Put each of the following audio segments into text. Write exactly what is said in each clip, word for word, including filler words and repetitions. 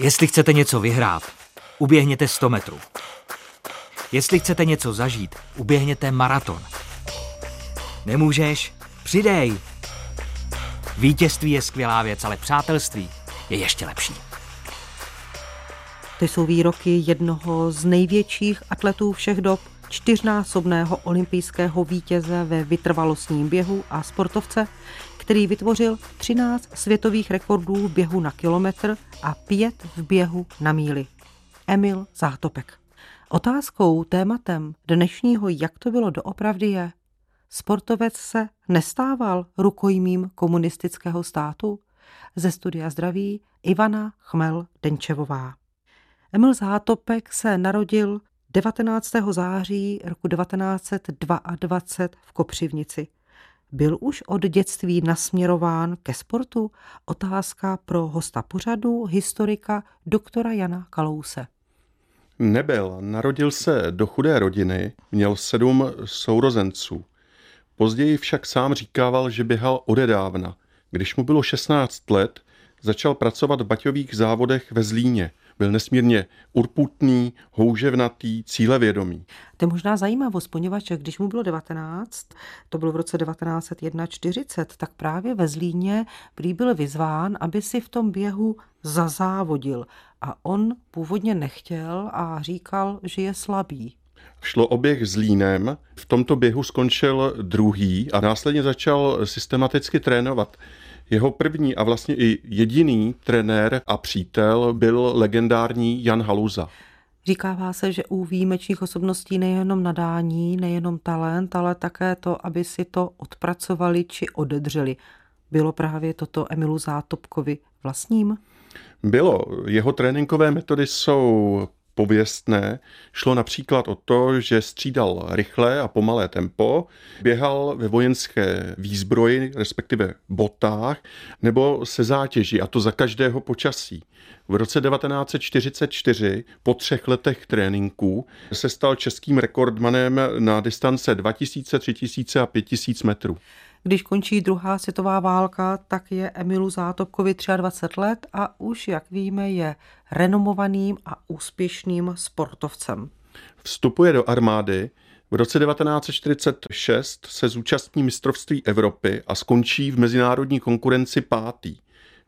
Jestli chcete něco vyhrát, uběhněte sto metrů. Jestli chcete něco zažít, uběhněte maraton. Nemůžeš? Přidej! Vítězství je skvělá věc, ale přátelství je ještě lepší. To jsou výroky jednoho z největších atletů všech dob, čtyřnásobného olympijského vítěze ve vytrvalostním běhu a sportovce, který vytvořil třináct světových rekordů v běhu na kilometr a pět v běhu na míli. Emil Zátopek. Otázkou, tématem dnešního Jak to bylo doopravdy je: sportovec se nestával rukojmím komunistického státu? Ze studia zdraví Ivana Chmel-Denčevová. Emil Zátopek se narodil devatenáctého září roku devatenáct set dvacet dva v Kopřivnici. Byl už od dětství nasměrován ke sportu? Otázka pro hosta pořadu, historika doktora Jana Kalouse. Nebyl. Narodil se do chudé rodiny, měl sedm sourozenců. Později však sám říkával, že běhal odedávna. Když mu bylo šestnáct let, začal pracovat v baťových závodech ve Zlíně. Byl nesmírně urputný, houževnatý, cílevědomý. To je možná zajímavost, poněvadž když mu bylo devatenáct, to bylo v roce devatenáct set čtyřicet jedna, tak právě ve Zlíně prý byl vyzván, aby si v tom běhu zazávodil. A on původně nechtěl a říkal, že je slabý. Šlo o běh Zlínem, v tomto běhu skončil druhý a následně začal systematicky trénovat. Jeho první a vlastně i jediný trenér a přítel byl legendární Jan Haluza. Říkává se, že u výjimečných osobností nejenom nadání, nejenom talent, ale také to, aby si to odpracovali či odedřeli. Bylo právě toto Emilu Zátopkovi vlastním? Bylo. Jeho tréninkové metody jsou pověstné. Šlo například o to, že střídal rychlé a pomalé tempo, běhal ve vojenské výzbroji, respektive botách, nebo se zátěží, a to za každého počasí. V roce devatenáct set čtyřicet čtyři, po třech letech tréninků, se stal českým rekordmanem na distance dva tisíce, tři tisíce a pět tisíc metrů. Když končí druhá světová válka, tak je Emilu Zátopkovi dvacet tři let a už, jak víme, je renomovaným a úspěšným sportovcem. Vstupuje do armády. V roce devatenáct set čtyřicet šest se zúčastní mistrovství Evropy a skončí v mezinárodní konkurenci pátý.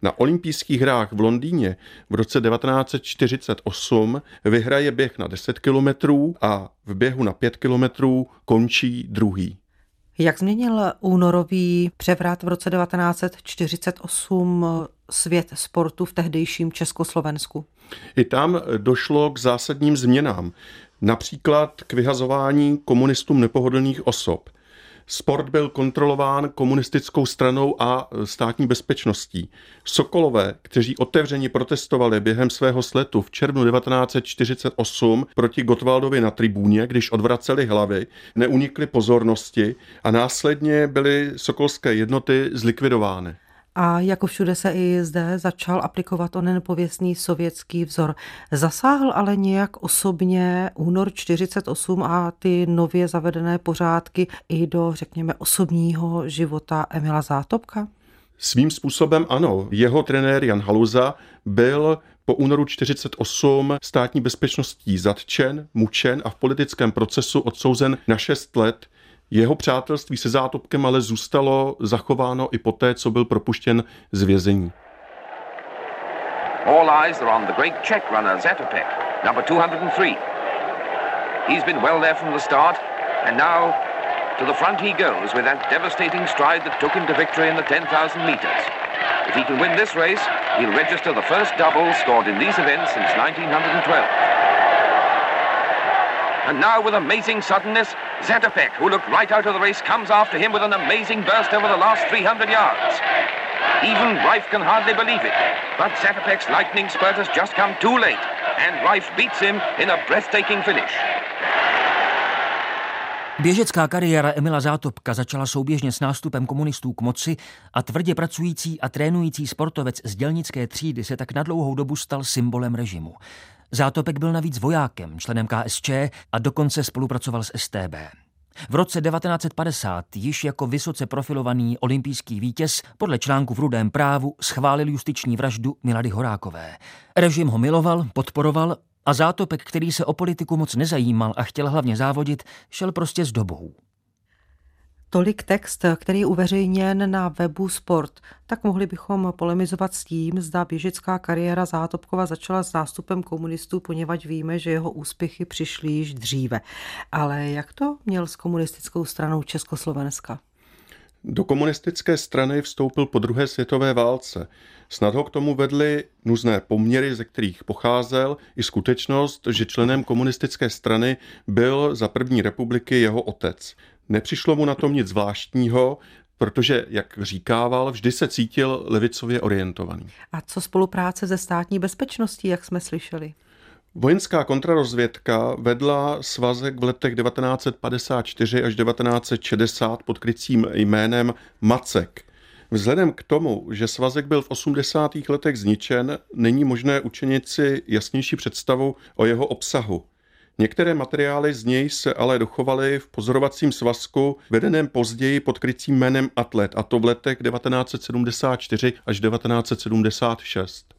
Na olympijských hrách v Londýně v roce devatenáct set čtyřicet osm vyhraje běh na deset kilometrů a v běhu na pět kilometrů končí druhý. Jak změnil únorový převrat v roce devatenáct set čtyřicet osm svět sportu v tehdejším Československu? I tam došlo k zásadním změnám, například k vyhazování komunistům nepohodlných osob. Sport byl kontrolován komunistickou stranou a státní bezpečností. Sokolové, kteří otevřeně protestovali během svého sletu v červnu devatenáct set čtyřicet osm proti Gottwaldovi na tribúně, když odvraceli hlavy, neunikli pozornosti a následně byly sokolské jednoty zlikvidovány. A jako všude se i zde začal aplikovat onen pověstný sovětský vzor. Zasáhl ale nějak osobně únor čtyřicet osm a ty nově zavedené pořádky i do, řekněme, osobního života Emila Zátopka? Svým způsobem ano. Jeho trenér Jan Haluza byl po únoru čtyřicet osm státní bezpečností zatčen, mučen a v politickém procesu odsouzen na šest let. Jeho přátelství se Zátopkem ale zůstalo zachováno i poté, co byl propuštěn z vězení. All eyes are on the great Czech runner Zátopek, number two oh three. He's been well there from the start and now to the front he goes with that devastating stride that took him to victory in the ten thousand meters. If he can win this race, he'll register the first double scored in these events since nineteen twelve. And now with amazing suddenness, Zátopek, who looked right out of the race, comes after him with an amazing burst over the last three hundred yards. Even Reif can hardly believe it, but Zátopek's lightning spurt has just come too late, and Reif beats him in a breathtaking finish. Běžecká kariéra Emila Zátopka začala souběžně s nástupem komunistů k moci a tvrdě pracující a trénující sportovec z dělnické třídy se tak na dlouhou dobu stal symbolem režimu. Zátopek byl navíc vojákem, členem K S Č a dokonce spolupracoval s S T B. V roce devatenáct set padesát již jako vysoce profilovaný olympijský vítěz podle článku v Rudém právu schválil justiční vraždu Milady Horákové. Režim ho miloval, podporoval a Zátopek, který se o politiku moc nezajímal a chtěl hlavně závodit, šel prostě s dobou. Tolik text, který je uveřejněn na webu Sport. Tak mohli bychom polemizovat s tím, zda běžecká kariéra Zátopkova začala s nástupem komunistů, poněvadž víme, že jeho úspěchy přišly již dříve. Ale jak to měl s komunistickou stranou Československa? Do komunistické strany vstoupil po druhé světové válce. Snad ho k tomu vedly nuzné poměry, ze kterých pocházel, i skutečnost, že členem komunistické strany byl za první republiky jeho otec. Nepřišlo mu na tom nic zvláštního, protože, jak říkával, vždy se cítil levicově orientovaný. A co spolupráce se státní bezpečností, jak jsme slyšeli? Vojenská kontrarozvědka vedla svazek v letech devatenáct set padesát čtyři až devatenáct set šedesát pod krycím jménem Macek. Vzhledem k tomu, že svazek byl v osmdesátých letech zničen, není možné učinit si jasnější představu o jeho obsahu. Některé materiály z něj se ale dochovaly v pozorovacím svazku, vedeném později pod krycím jménem Atlet, a to v letech devatenáct set sedmdesát čtyři až devatenáct set sedmdesát šest.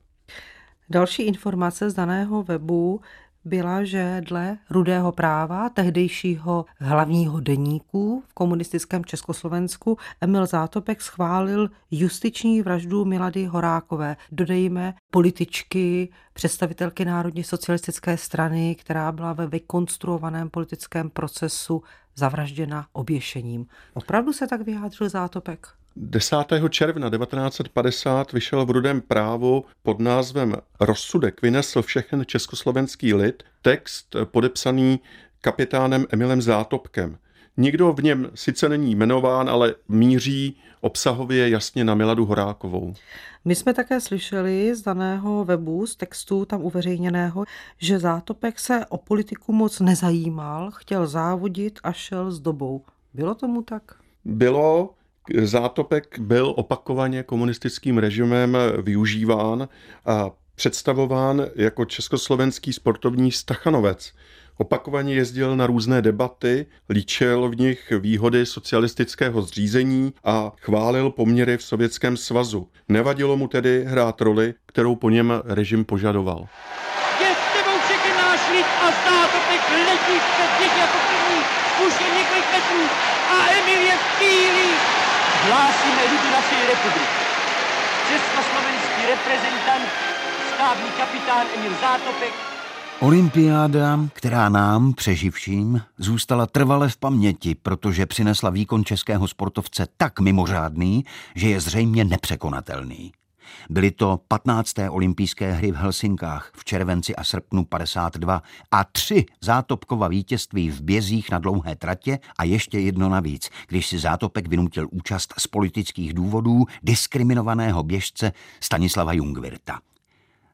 Další informace z daného webu byla, že dle Rudého práva, tehdejšího hlavního deníku v komunistickém Československu, Emil Zátopek schválil justiční vraždu Milady Horákové. Dodejme političky, představitelky Národně socialistické strany, která byla ve vykonstruovaném politickém procesu zavražděna oběšením. Opravdu se tak vyjádřil Zátopek? desátého června devatenáct set padesát vyšel v Rudém právu pod názvem Rozsudek vynesl všechen československý lid text podepsaný kapitánem Emilem Zátopkem. Nikdo v něm sice není jmenován, ale míří obsahově jasně na Miladu Horákovou. My jsme také slyšeli z daného webu, z textu tam uveřejněného, že Zátopek se o politiku moc nezajímal, chtěl závodit a šel s dobou. Bylo tomu tak? Bylo. Zátopek byl opakovaně komunistickým režimem využíván a představován jako československý sportovní stachanovec. Opakovaně jezdil na různé debaty, líčil v nich výhody socialistického zřízení a chválil poměry v Sovětském svazu. Nevadilo mu tedy hrát roli, kterou po něm režim požadoval. Je s tebou všechny náš lid a Zátopek letí před děti a pokrvní už je několik metrů a Emil je v píli. Hlásíme lidi naší republiky. Československý reprezentant, státní kapitán Emil Zátopek. Olympiáda, která nám, přeživším, zůstala trvale v paměti, protože přinesla výkon českého sportovce tak mimořádný, že je zřejmě nepřekonatelný. Byly to patnácté olympijské hry v Helsinkách v červenci a srpnu padesát dva a tři Zátopkova vítězství v bězích na dlouhé tratě a ještě jedno navíc, když si Zátopek vynutil účast z politických důvodů diskriminovaného běžce Stanislava Jungvirta.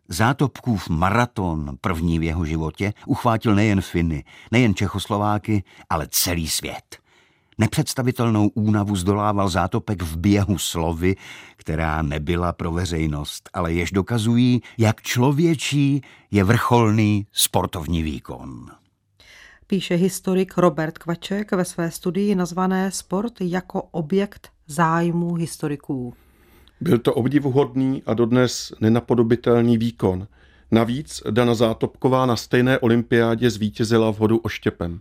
Zátopkův maraton, první v jeho životě, uchvátil nejen Finy, nejen Čechoslováky, ale celý svět. Nepředstavitelnou únavu zdolával Zátopek v běhu slovy, která nebyla pro veřejnost, ale jež dokazují, jak člověčí je vrcholný sportovní výkon. Píše historik Robert Kvaček ve své studii nazvané Sport jako objekt zájmu historiků. Byl to obdivuhodný a dodnes nenapodobitelný výkon. Navíc Dana Zátopková na stejné olympiádě zvítězila v hodu oštěpem.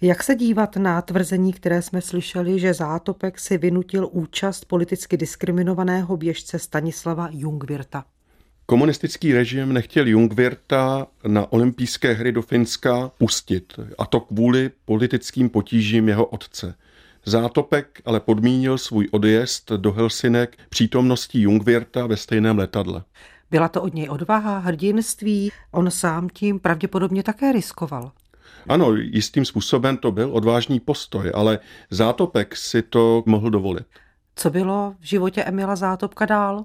Jak se dívat na tvrzení, které jsme slyšeli, že Zátopek si vynutil účast politicky diskriminovaného běžce Stanislava Jungvirta? Komunistický režim nechtěl Jungvirta na olympijské hry do Finska pustit, a to kvůli politickým potížím jeho otce. Zátopek ale podmínil svůj odjezd do Helsinek přítomností Jungvirta ve stejném letadle. Byla to od něj odvaha, hrdinství, on sám tím pravděpodobně také riskoval. Ano, jistým způsobem to byl odvážný postoj, ale Zátopek si to mohl dovolit. Co bylo v životě Emila Zátopka dál?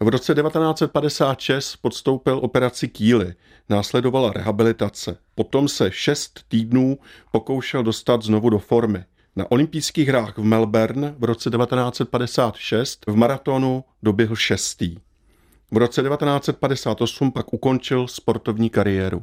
V roce devatenáct set padesát šest podstoupil operaci kýly, následovala rehabilitace. Potom se šest týdnů pokoušel dostat znovu do formy. Na olympijských hrách v Melbourne v roce devatenáct set padesát šest v maratonu doběhl šestý. V roce devatenáct set padesát osm pak ukončil sportovní kariéru.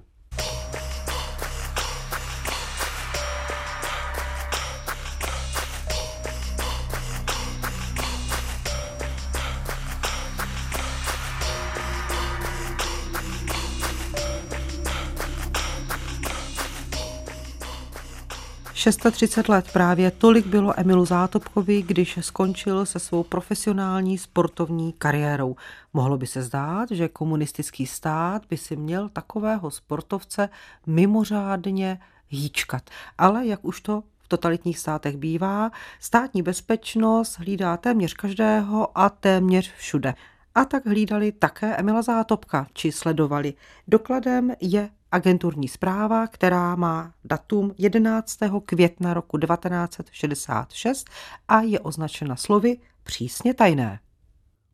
třicet šest let, právě tolik bylo Emilu Zátopkovi, když skončil se svou profesionální sportovní kariérou. Mohlo by se zdát, že komunistický stát by si měl takového sportovce mimořádně hýčkat. Ale jak už to v totalitních státech bývá, státní bezpečnost hlídá téměř každého a téměř všude. A tak hlídali také Emila Zátopka, či sledovali. Dokladem je agenturní zpráva, která má datum jedenáctého května roku devatenáct set šedesát šest a je označena slovy přísně tajné.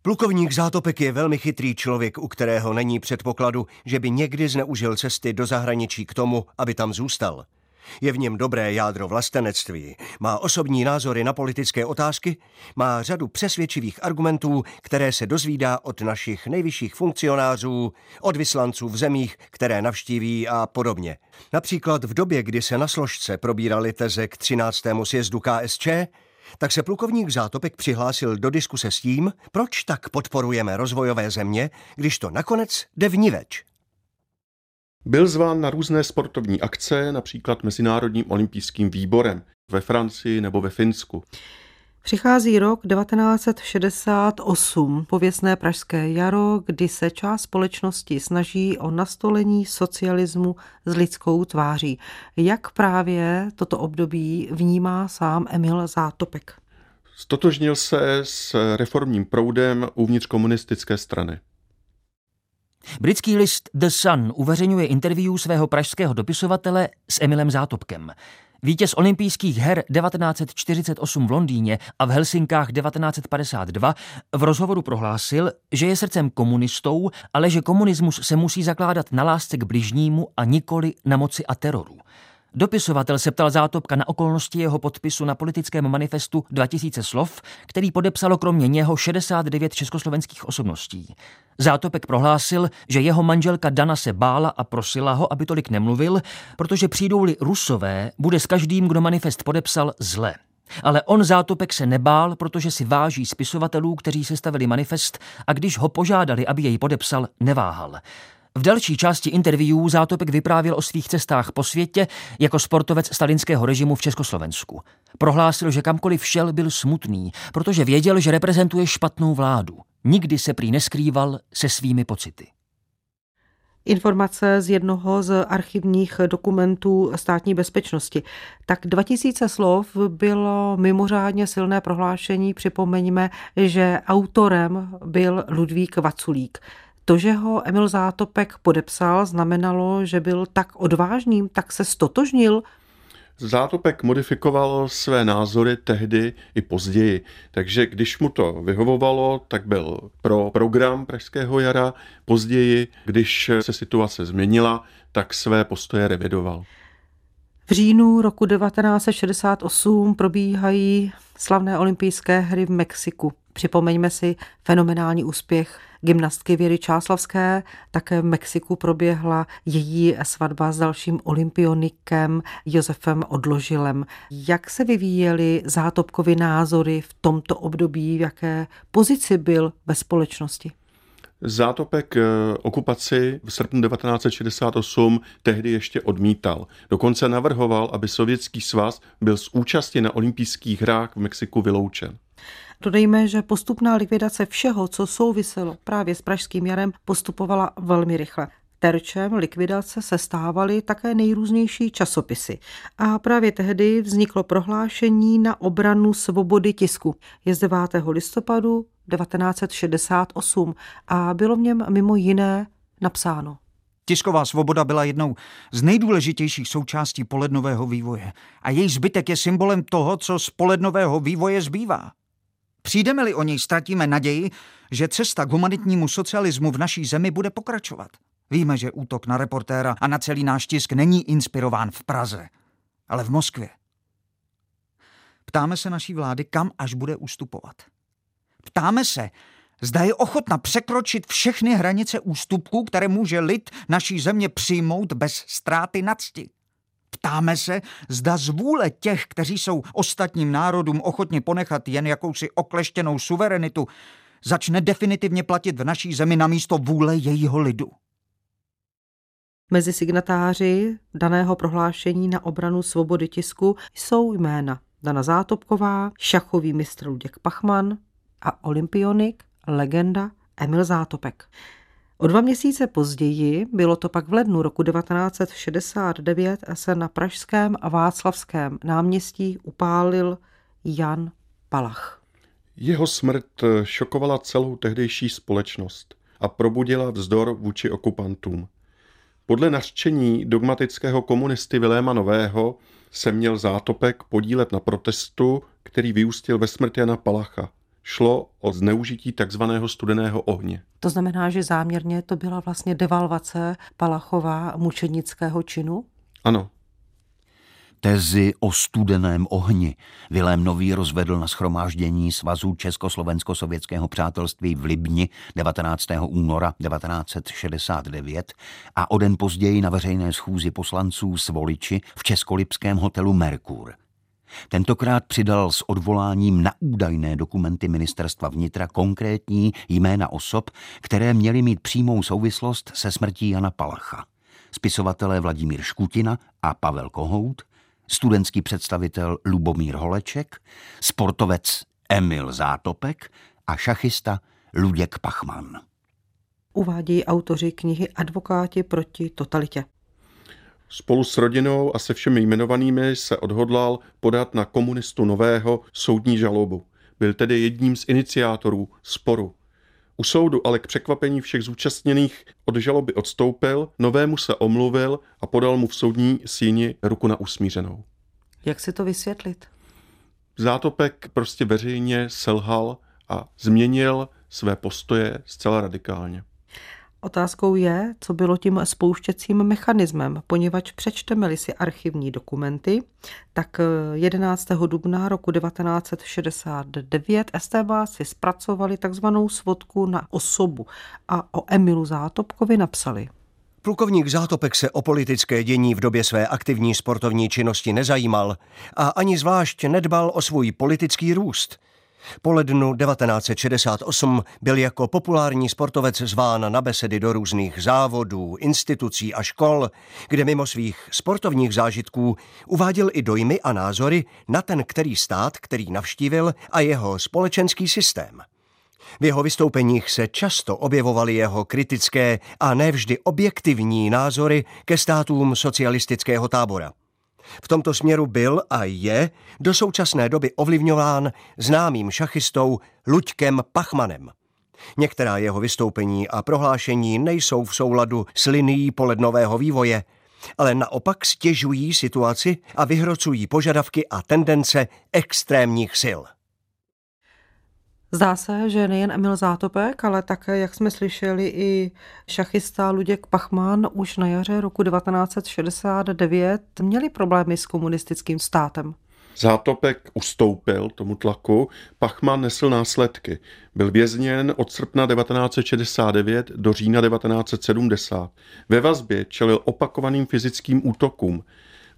Plukovník Zátopek je velmi chytrý člověk, u kterého není předpokladu, že by někdy zneužil cesty do zahraničí k tomu, aby tam zůstal. Je v něm dobré jádro vlastenectví, má osobní názory na politické otázky, má řadu přesvědčivých argumentů, které se dozvídá od našich nejvyšších funkcionářů, od vyslanců v zemích, které navštíví a podobně. Například v době, kdy se na složce probírali teze k třináctému sjezdu K S Č, tak se plukovník Zátopek přihlásil do diskuse s tím, proč tak podporujeme rozvojové země, když to nakonec jde vniveč. Byl zván na různé sportovní akce, například Mezinárodním olympijským výborem ve Francii nebo ve Finsku. Přichází rok devatenáct set šedesát osm, pověstné pražské jaro, kdy se část společnosti snaží o nastolení socialismu s lidskou tváří. Jak právě toto období vnímá sám Emil Zátopek? Stotožnil se s reformním proudem uvnitř komunistické strany. Britský list The Sun uveřejňuje interview svého pražského dopisovatele s Emilem Zátopkem. Vítěz olympijských her devatenáct set čtyřicet osm v Londýně a v Helsinkách devatenáct set padesát dva v rozhovoru prohlásil, že je srdcem komunistou, ale že komunismus se musí zakládat na lásce k bližnímu a nikoli na moci a teroru. Dopisovatel se ptal Zátopka na okolnosti jeho podpisu na politickém manifestu dva tisíce slov, který podepsalo kromě něho šedesát devět československých osobností. Zátopek prohlásil, že jeho manželka Dana se bála a prosila ho, aby tolik nemluvil, protože přijdou-li Rusové, bude s každým, kdo manifest podepsal, zle. Ale on, Zátopek, se nebál, protože si váží spisovatelů, kteří sestavili manifest, a když ho požádali, aby jej podepsal, neváhal. V další části interview Zátopek vyprávěl o svých cestách po světě jako sportovec stalinského režimu v Československu. Prohlásil, že kamkoliv šel, byl smutný, protože věděl, že reprezentuje špatnou vládu. Nikdy se prý neskrýval se svými pocity. Informace z jednoho z archivních dokumentů státní bezpečnosti. Tak dva tisíce slov bylo mimořádně silné prohlášení. Připomeňme, že autorem byl Ludvík Vaculík. To, že ho Emil Zátopek podepsal, znamenalo, že byl tak odvážným, tak se stotožnil. Zátopek modifikoval své názory tehdy i později, takže když mu to vyhovovalo, tak byl pro program pražského jara. Později, když se situace změnila, tak své postoje revidoval. V říjnu roku devatenáct set šedesát osm probíhají slavné olympijské hry v Mexiku. Připomeňme si fenomenální úspěch gymnastky Věry Čáslavské. Také v Mexiku proběhla její svatba s dalším olympionikem Josefem Odložilem. Jak se vyvíjely Zátopkovy názory v tomto období, v jaké pozici byl ve společnosti? Zátopek okupaci v srpnu devatenáct set šedesát osm tehdy ještě odmítal. Dokonce navrhoval, aby Sovětský svaz byl z účasti na olympijských hrách v Mexiku vyloučen. Dodejme, že postupná likvidace všeho, co souviselo právě s pražským jarem, postupovala velmi rychle. Terčem likvidace se stávaly také nejrůznější časopisy. A právě tehdy vzniklo prohlášení na obranu svobody tisku. Je z devátého listopadu devatenáct set šedesát osm a bylo v něm mimo jiné napsáno. Tisková svoboda byla jednou z nejdůležitějších součástí polednového vývoje a její zbytek je symbolem toho, co z polednového vývoje zbývá. Přijdeme-li o něj, ztratíme naději, že cesta k humanitnímu socialismu v naší zemi bude pokračovat. Víme, že útok na Reportéra a na celý náš tisk není inspirován v Praze, ale v Moskvě. Ptáme se naší vlády, kam až bude ustupovat. Ptáme se, zda je ochotna překročit všechny hranice ústupků, které může lid naší země přijmout bez ztráty na cti. Ptáme se, zda z vůle těch, kteří jsou ostatním národům ochotni ponechat jen jakousi okleštěnou suverenitu, začne definitivně platit v naší zemi namísto vůle jejího lidu. Mezi signatáři daného prohlášení na obranu svobody tisku jsou jména Dana Zátopková, šachový mistr Luděk Pachman a olympionik, legenda Emil Zátopek. O dva měsíce později, bylo to pak v lednu roku devatenáct set šedesát devět, se na pražském a václavském náměstí upálil Jan Palach. Jeho smrt šokovala celou tehdejší společnost a probudila vzdor vůči okupantům. Podle nařčení dogmatického komunisty Viléma Nového se měl Zátopek podílet na protestu, který vyústil ve smrt Jana Palacha. Šlo o zneužití takzvaného studeného ohně. To znamená, že záměrně to byla vlastně devalvace Palachova mučednického činu? Ano. Tezi o studeném ohni Vilém Nový rozvedl na shromáždění Svazu Československo-sovětského přátelství v Libni devatenáctého února devatenáct set šedesát devět a o den později na veřejné schůzi poslanců s voliči v českolipském hotelu Merkur. Tentokrát přidal s odvoláním na údajné dokumenty ministerstva vnitra konkrétní jména osob, které měly mít přímou souvislost se smrtí Jana Palacha. Spisovatelé Vladimír Škutina a Pavel Kohout, studentský představitel Lubomír Holeček, sportovec Emil Zátopek a šachista Luděk Pachman. Uvádějí autoři knihy Advokáti proti totalitě. Spolu s rodinou a se všemi jmenovanými se odhodlal podat na komunistu Nového soudní žalobu. Byl tedy jedním z iniciátorů sporu. U soudu ale k překvapení všech zúčastněných od žaloby odstoupil, Novému se omluvil a podal mu v soudní síni ruku na usmířenou. Jak si to vysvětlit? Zátopek prostě veřejně selhal a změnil své postoje zcela radikálně. Otázkou je, co bylo tím spouštěcím mechanismem, poněvadž přečteme-li si archivní dokumenty, tak jedenáctého dubna roku devatenáct set šedesát devět estébáci zpracovali takzvanou svodku na osobu a o Emilu Zátopkovi napsali. Plukovník Zátopek se o politické dění v době své aktivní sportovní činnosti nezajímal a ani zvlášť nedbal o svůj politický růst. Po lednu devatenáct set šedesát osm byl jako populární sportovec zván na besedy do různých závodů, institucí a škol, kde mimo svých sportovních zážitků uváděl i dojmy a názory na ten který stát, který navštívil a jeho společenský systém. V jeho vystoupeních se často objevovaly jeho kritické a nevždy objektivní názory ke státům socialistického tábora. V tomto směru byl a je do současné doby ovlivňován známým šachistou Luďkem Pachmanem. Některá jeho vystoupení a prohlášení nejsou v souladu s linií polednového vývoje, ale naopak stěžují situaci a vyhrocují požadavky a tendence extrémních sil. Zdá se, že nejen Emil Zátopek, ale také, jak jsme slyšeli, i šachista Luděk Pachman už na jaře roku devatenáct set šedesát devět měli problémy s komunistickým státem. Zátopek ustoupil tomu tlaku, Pachman nesl následky. Byl vězněn od srpna devatenáct set šedesát devět do října devatenáct set sedmdesát. Ve vazbě čelil opakovaným fyzickým útokům.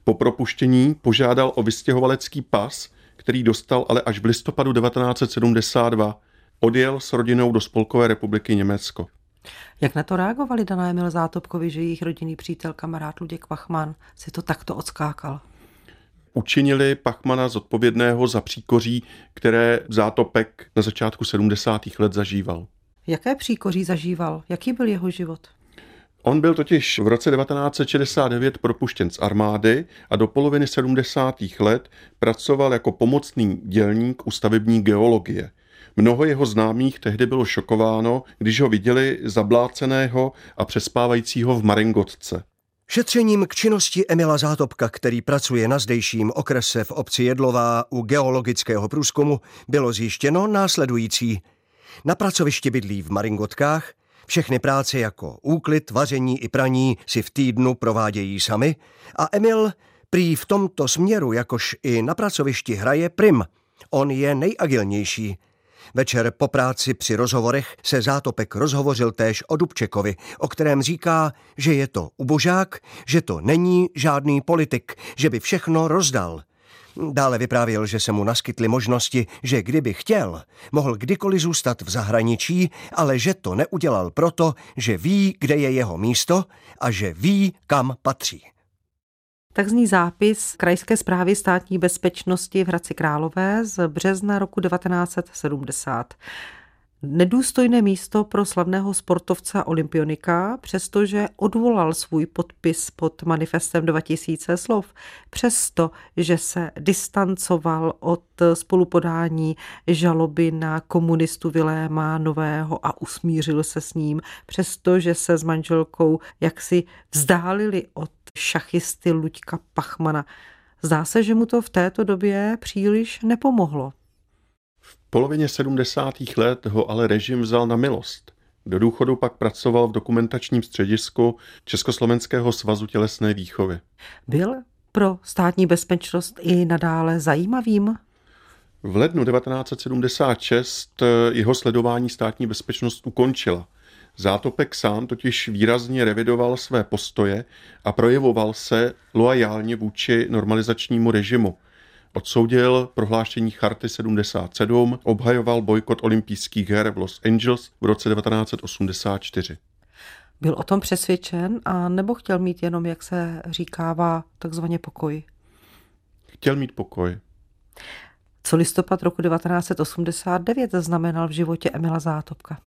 Po propuštění požádal o vystěhovalecký pas, který dostal ale až v listopadu devatenáct set sedmdesát dva, odjel s rodinou do Spolkové republiky Německo. Jak na to reagovali Dana Emil Zátopkovi, že jejich rodinný přítel, kamarád Luděk Pachman, si to takto odskákal? Učinili Pachmana zodpovědného za příkoří, které Zátopek na začátku sedmdesátých let zažíval. Jaké příkoří zažíval? Jaký byl jeho život? On byl totiž v roce devatenáct set šedesát devět propuštěn z armády a do poloviny sedmdesátých let pracoval jako pomocný dělník u stavební geologie. Mnoho jeho známých tehdy bylo šokováno, když ho viděli zabláceného a přespávajícího v Maringotce. Šetřením k činnosti Emila Zátopka, který pracuje na zdejším okrese v obci Jedlová u geologického průzkumu, bylo zjištěno následující. Na pracovišti bydlí v Maringotkách, všechny práce jako úklid, vaření i praní si v týdnu provádějí sami a Emil prý v tomto směru, jakož i na pracovišti, hraje prim. On je nejagilnější. Večer po práci při rozhovorech se Zátopek rozhovořil též o Dubčekovi, o kterém říká, že je to ubožák, že to není žádný politik, že by všechno rozdal. Dále vyprávěl, že se mu naskytly možnosti, že kdyby chtěl, mohl kdykoliv zůstat v zahraničí, ale že to neudělal proto, že ví, kde je jeho místo a že ví, kam patří. Tak zní zápis Krajské správy státní bezpečnosti v Hradci Králové z března roku devatenáct set sedmdesát. Nedůstojné místo pro slavného sportovce olympionika, přestože odvolal svůj podpis pod manifestem dva tisíce slov, přesto, že se distancoval od spolupodání žaloby na komunistu Viléma Nového a usmířil se s ním, přesto, že se s manželkou jaksi vzdálili od šachisty Luďka Pachmana. Zdá se, že mu to v této době příliš nepomohlo. V polovině sedmdesátých let ho ale režim vzal na milost. Do důchodu pak pracoval v dokumentačním středisku Československého svazu tělesné výchovy. Byl pro státní bezpečnost i nadále zajímavým? V lednu devatenáct set sedmdesát šest jeho sledování státní bezpečnost ukončila. Zátopek sám totiž výrazně revidoval své postoje a projevoval se loajálně vůči normalizačnímu režimu. Odsoudil prohlášení Charty sedmdesát sedm, obhajoval bojkot olympijských her v Los Angeles v roce devatenáct set osmdesát čtyři. Byl o tom přesvědčen a nebo chtěl mít jenom, jak se říkává, takzvaně pokoj? Chtěl mít pokoj. Co listopad roku devatenáct set osmdesát devět znamenal v životě Emila Zátopka?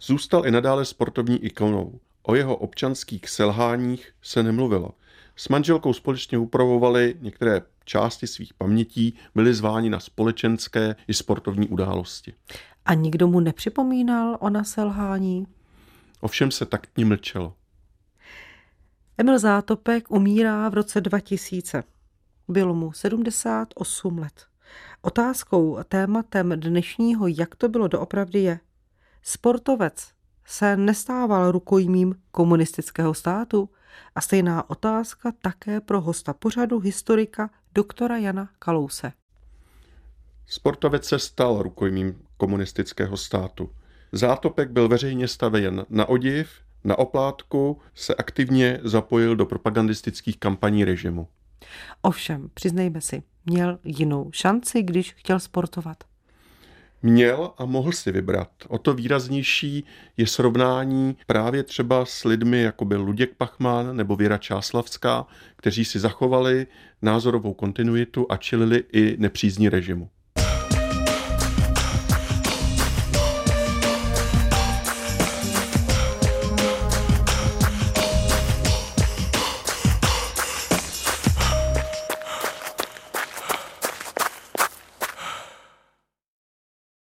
Zůstal i nadále sportovní ikonou. O jeho občanských selháních se nemluvilo. S manželkou společně upravovali některé části svých pamětí, byli zváni na společenské i sportovní události. A nikdo mu nepřipomínal o selhání? Ovšem se taktně mlčelo. Emil Zátopek umírá v roce dva tisíce. Bylo mu sedmdesát osm let. Otázkou a tématem dnešního, jak to bylo doopravdy, je: sportovec se nestával rukojmím komunistického státu? A stejná otázka také pro hosta pořadu, historika doktora Jana Kalouse. Sportovec se stal rukojmím komunistického státu. Zátopek byl veřejně stavěn na odiv, na oplátku, se aktivně zapojil do propagandistických kampaní režimu. Ovšem, přiznejme si, měl jinou šanci, když chtěl sportovat. Měl a mohl si vybrat. O to výraznější je srovnání právě třeba s lidmi, jako byl Luděk Pachman nebo Věra Čáslavská, kteří si zachovali názorovou kontinuitu a čelili i nepřízní režimu.